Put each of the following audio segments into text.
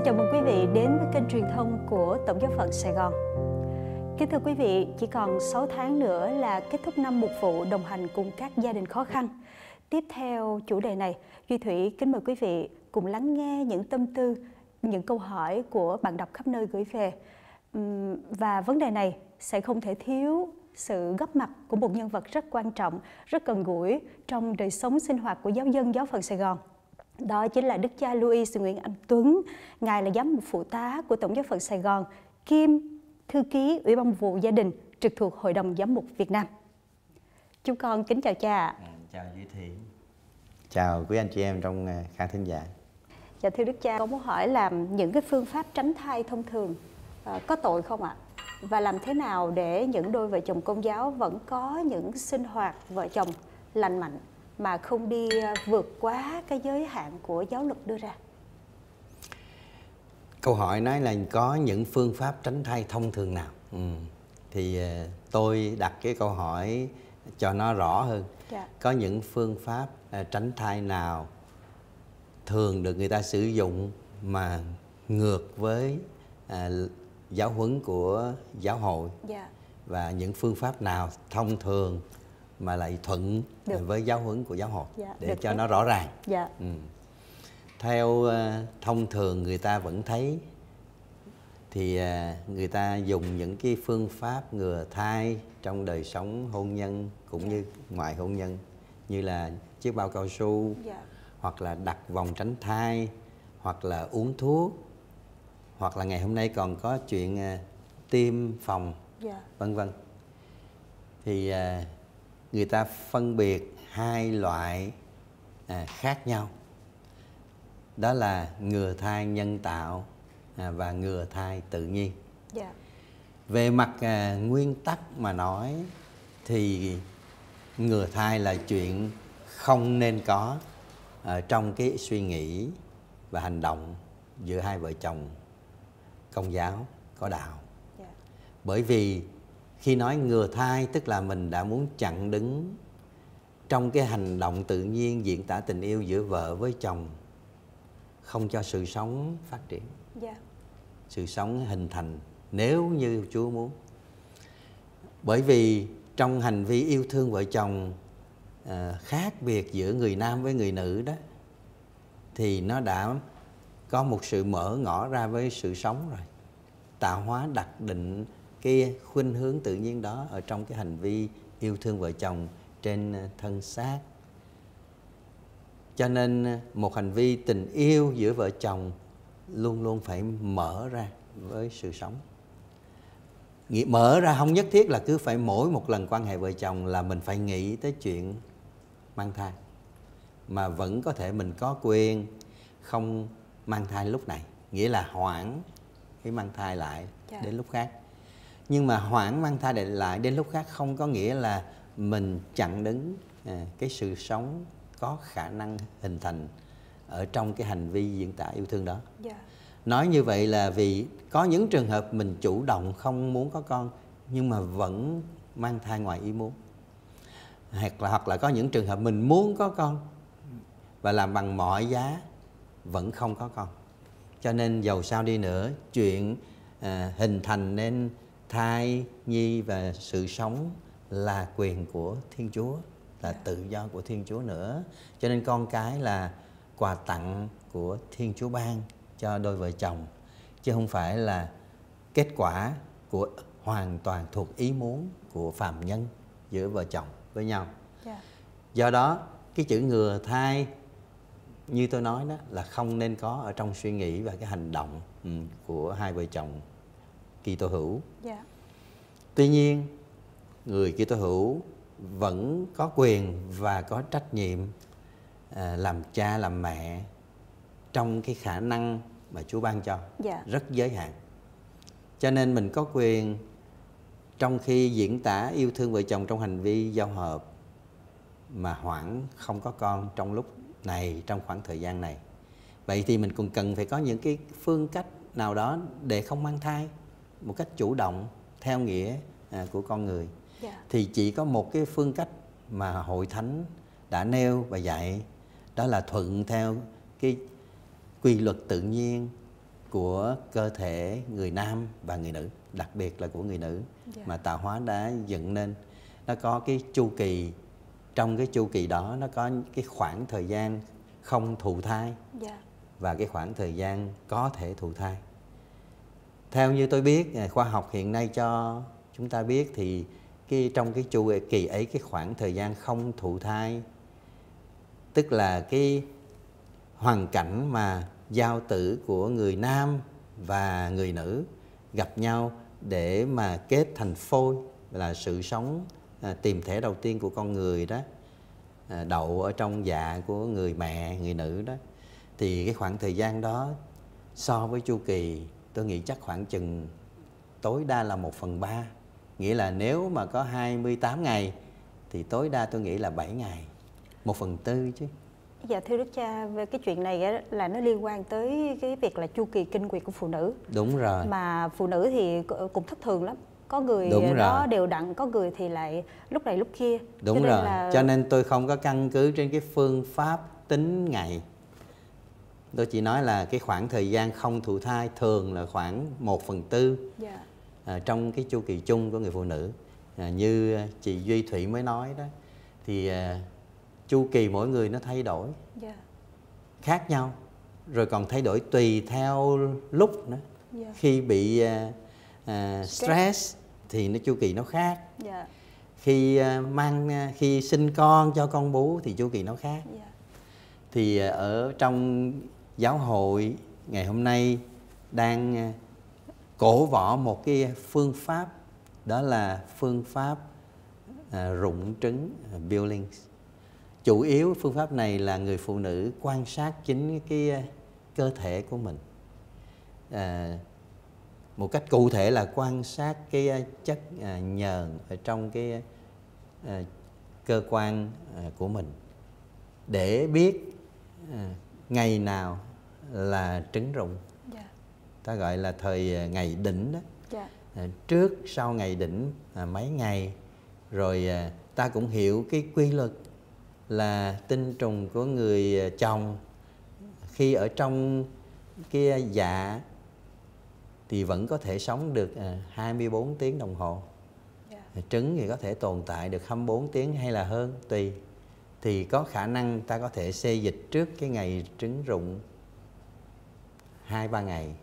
Xin chào mừng quý vị đến với kênh truyền thông của Tổng giáo phận Sài Gòn. Kính thưa quý vị, chỉ còn 6 tháng nữa là kết thúc năm mục vụ đồng hành cùng các gia đình khó khăn. Tiếp theo chủ đề này, Duy Thủy kính mời quý vị cùng lắng nghe những tâm tư, những câu hỏi của bạn đọc khắp nơi gửi về. Và vấn đề này sẽ không thể thiếu sự góp mặt của một nhân vật rất quan trọng, rất gần gũi trong đời sống sinh hoạt của giáo dân giáo phận Sài Gòn. Đó chính là đức cha Louis Nguyễn Anh Tuấn. Ngài là giám mục phụ tá của Tổng giáo phận Sài Gòn, kiêm thư ký Ủy ban vụ gia đình trực thuộc Hội đồng Giám mục Việt Nam. Chúng con kính chào cha ạ. Chào Duy Thủy. Chào quý anh chị em trong khán thính giả. Dạ thưa đức cha, con muốn hỏi là những cái phương pháp tránh thai thông thường có tội không ạ? Và làm thế nào để những đôi vợ chồng Công giáo vẫn có những sinh hoạt vợ chồng lành mạnh mà không đi vượt quá cái giới hạn của giáo luật đưa ra? Câu hỏi nói là có những phương pháp tránh thai thông thường nào? Thì tôi đặt cái câu hỏi cho nó rõ hơn. Dạ. Có những phương pháp tránh thai nào thường được người ta sử dụng mà ngược với giáo huấn của giáo hội? Dạ. Và những phương pháp nào thông thường mà lại thuận với giáo huấn của giáo hội? Dạ, để cho nó rõ ràng. Dạ. Theo thông thường người ta vẫn thấy thì người ta dùng những cái phương pháp ngừa thai trong đời sống hôn nhân cũng như ngoài hôn nhân, như là chiếc bao cao su, hoặc là đặt vòng tránh thai, hoặc là uống thuốc, hoặc là ngày hôm nay còn có chuyện tiêm phòng, vân vân. Thì người ta phân biệt hai loại khác nhau, đó là ngừa thai nhân tạo và ngừa thai tự nhiên. Dạ. Về mặt nguyên tắc mà nói thì ngừa thai là chuyện không nên có trong cái suy nghĩ và hành động giữa hai vợ chồng Công giáo có đạo. Dạ. Bởi vì khi nói ngừa thai tức là mình đã muốn chặn đứng trong cái hành động tự nhiên diễn tả tình yêu giữa vợ với chồng, không cho sự sống phát triển, sự sống hình thành nếu như Chúa muốn. Bởi vì trong hành vi yêu thương vợ chồng khác biệt giữa người nam với người nữ đó, thì nó đã có một sự mở ngỏ ra với sự sống rồi. Tạo hóa đặt định cái khuynh hướng tự nhiên đó ở trong cái hành vi yêu thương vợ chồng trên thân xác. Cho nên một hành vi tình yêu giữa vợ chồng luôn luôn phải mở ra với sự sống. Mở ra không nhất thiết là cứ phải mỗi một lần quan hệ vợ chồng là mình phải nghĩ tới chuyện mang thai, mà vẫn có thể mình có quyền không mang thai lúc này, nghĩa là hoãn cái mang thai lại đến lúc khác. Nhưng mà hoãn mang thai lại đến lúc khác không có nghĩa là mình chặn đứng cái sự sống có khả năng hình thành ở trong cái hành vi diễn tả yêu thương đó. Nói như vậy là vì có những trường hợp mình chủ động không muốn có con nhưng mà vẫn mang thai ngoài ý muốn, hoặc là có những trường hợp mình muốn có con và làm bằng mọi giá vẫn không có con. Cho nên dầu sao đi nữa, chuyện hình thành nên thai nhi và sự sống là quyền của Thiên Chúa, là tự do của Thiên Chúa nữa. Cho nên con cái là quà tặng của Thiên Chúa ban cho đôi vợ chồng, chứ không phải là kết quả của hoàn toàn thuộc ý muốn của phàm nhân giữa vợ chồng với nhau. Do đó cái chữ ngừa thai như tôi nói đó là không nên có ở trong suy nghĩ và cái hành động của hai vợ chồng Kitô hữu. Tuy nhiên người Kitô hữu vẫn có quyền và có trách nhiệm làm cha làm mẹ trong cái khả năng mà Chúa ban cho, rất giới hạn. Cho nên mình có quyền trong khi diễn tả yêu thương vợ chồng trong hành vi giao hợp mà hoãn không có con trong lúc này, trong khoảng thời gian này. Vậy thì mình cũng cần phải có những cái phương cách nào đó để không mang thai một cách chủ động theo nghĩa của con người. Thì chỉ có một cái phương cách mà Hội Thánh đã nêu và dạy, đó là thuận theo cái quy luật tự nhiên của cơ thể người nam và người nữ, đặc biệt là của người nữ, mà tạo hóa đã dựng nên. Nó có cái chu kỳ, trong cái chu kỳ đó nó có cái khoảng thời gian không thụ thai và cái khoảng thời gian có thể thụ thai. Theo như tôi biết, khoa học hiện nay cho chúng ta biết thì trong cái chu kỳ ấy, cái khoảng thời gian không thụ thai, tức là cái hoàn cảnh mà giao tử của người nam và người nữ gặp nhau để mà kết thành phôi, là sự sống tìm thể đầu tiên của con người đó, đậu ở trong dạ của người mẹ, người nữ đó. Thì cái khoảng thời gian đó so với chu kỳ, tôi nghĩ chắc khoảng chừng tối đa là 1/3. Nghĩa là nếu mà có 28 ngày thì tối đa tôi nghĩ là 7 ngày, 1/4 chứ. Dạ, thưa Đức Cha, về cái chuyện này là nó liên quan tới cái việc là chu kỳ kinh nguyệt của phụ nữ. Đúng rồi. Mà phụ nữ thì cũng thất thường lắm. Có người đó đều đặn, có người thì lại lúc này lúc kia. Đúng rồi, là... cho nên tôi không có căn cứ trên cái phương pháp tính ngày. Tôi chỉ nói là cái khoảng thời gian không thụ thai thường là khoảng 1/4 trong cái chu kỳ chung của người phụ nữ. Như chị Duy Thủy mới nói đó, thì chu kỳ mỗi người nó thay đổi khác nhau, rồi còn thay đổi tùy theo lúc nữa. Khi bị stress thì nó chu kỳ nó khác. Khi khi sinh con, cho con bú thì chu kỳ nó khác. Thì ở trong giáo hội ngày hôm nay đang cổ võ một cái phương pháp, đó là phương pháp rụng trứng, Billings. Chủ yếu phương pháp này là người phụ nữ quan sát chính cái cơ thể của mình, một cách cụ thể là quan sát cái chất nhờn ở trong cái cơ quan của mình để biết ngày nào là trứng rụng. Ta gọi là thời ngày đỉnh đó. Trước sau ngày đỉnh mấy ngày, rồi ta cũng hiểu cái quy luật là tinh trùng của người chồng khi ở trong cái dạ thì vẫn có thể sống được 24 tiếng đồng hồ. Trứng thì có thể tồn tại được 24 tiếng hay là hơn tùy. Thì có khả năng ta có thể xê dịch trước cái ngày trứng rụng 2-3 ngày.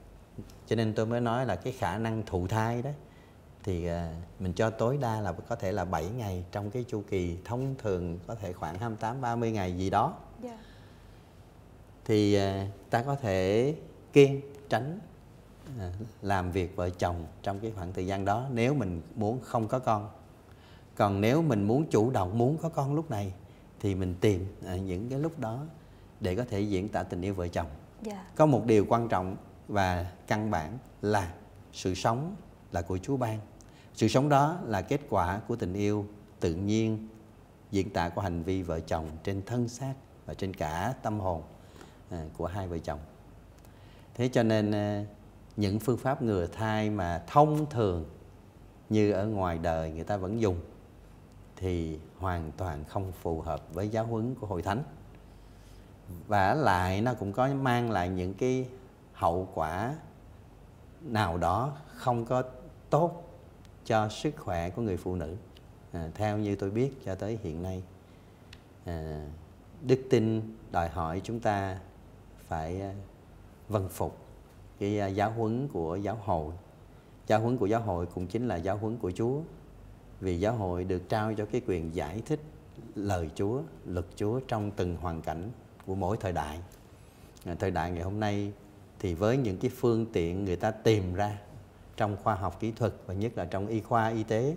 Cho nên tôi mới nói là cái khả năng thụ thai đó thì mình cho tối đa là có thể là 7 ngày trong cái chu kỳ thông thường, có thể khoảng 28-30 ngày gì đó. Thì ta có thể kiêng tránh làm việc vợ chồng trong cái khoảng thời gian đó nếu mình muốn không có con. Còn nếu mình muốn chủ động muốn có con lúc này thì mình tìm những cái lúc đó để có thể diễn tả tình yêu vợ chồng. Có một điều quan trọng và căn bản là sự sống là của Chúa ban. Sự sống đó là kết quả của tình yêu tự nhiên diễn tả của hành vi vợ chồng trên thân xác và trên cả tâm hồn của hai vợ chồng. Thế cho nên những phương pháp ngừa thai mà thông thường như ở ngoài đời người ta vẫn dùng thì hoàn toàn không phù hợp với giáo huấn của Hội Thánh. Vả lại nó cũng có mang lại những cái hậu quả nào đó không có tốt cho sức khỏe của người phụ nữ. Theo như tôi biết cho tới hiện nay, đức tin đòi hỏi chúng ta phải vâng phục cái giáo huấn của giáo hội. Giáo huấn của giáo hội cũng chính là giáo huấn của Chúa, vì giáo hội được trao cho cái quyền giải thích lời Chúa, luật Chúa trong từng hoàn cảnh của mỗi thời đại. Thời đại ngày hôm nay thì với những cái phương tiện người ta tìm ra trong khoa học kỹ thuật và nhất là trong y khoa y tế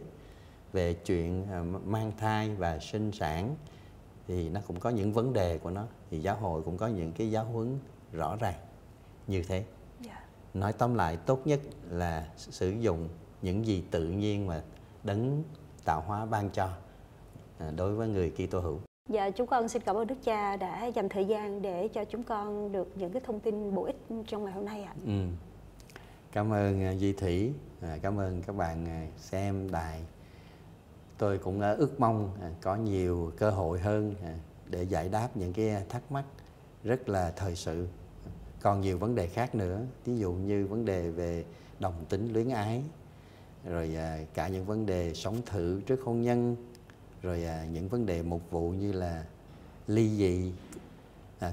về chuyện mang thai và sinh sản thì nó cũng có những vấn đề của nó, thì giáo hội cũng có những cái giáo huấn rõ ràng như thế. Nói tóm lại, tốt nhất là sử dụng những gì tự nhiên mà Đấng Tạo Hóa ban cho đối với người Kitô hữu. Dạ, chúng con xin cảm ơn Đức Cha đã dành thời gian để cho chúng con được những cái thông tin bổ ích trong ngày hôm nay ạ. Cảm ơn Duy Thủy, cảm ơn các bạn xem đài. Tôi cũng ước mong có nhiều cơ hội hơn để giải đáp những cái thắc mắc rất là thời sự còn nhiều vấn đề khác nữa, ví dụ như vấn đề về đồng tính luyến ái, rồi cả những vấn đề sống thử trước hôn nhân, rồi những vấn đề mục vụ như là ly dị,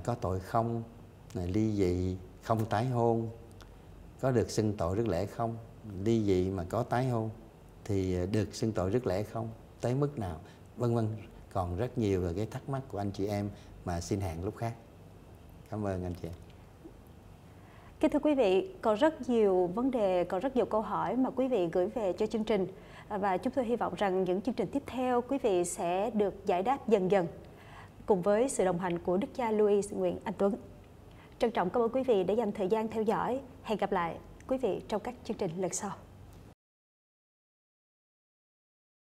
có tội không, ly dị không tái hôn, có được xưng tội rước lễ không, ly dị mà có tái hôn thì được xưng tội rước lễ không, tới mức nào, vân vân. Còn rất nhiều về cái thắc mắc của anh chị em mà xin hẹn lúc khác. Cảm ơn anh chị. Kính thưa quý vị, còn rất nhiều vấn đề, còn rất nhiều câu hỏi mà quý vị gửi về cho chương trình, và chúng tôi hy vọng rằng những chương trình tiếp theo quý vị sẽ được giải đáp dần dần cùng với sự đồng hành của Đức cha Louis Nguyễn Anh Tuấn. Trân trọng cảm ơn quý vị đã dành thời gian theo dõi. Hẹn gặp lại quý vị trong các chương trình lần sau.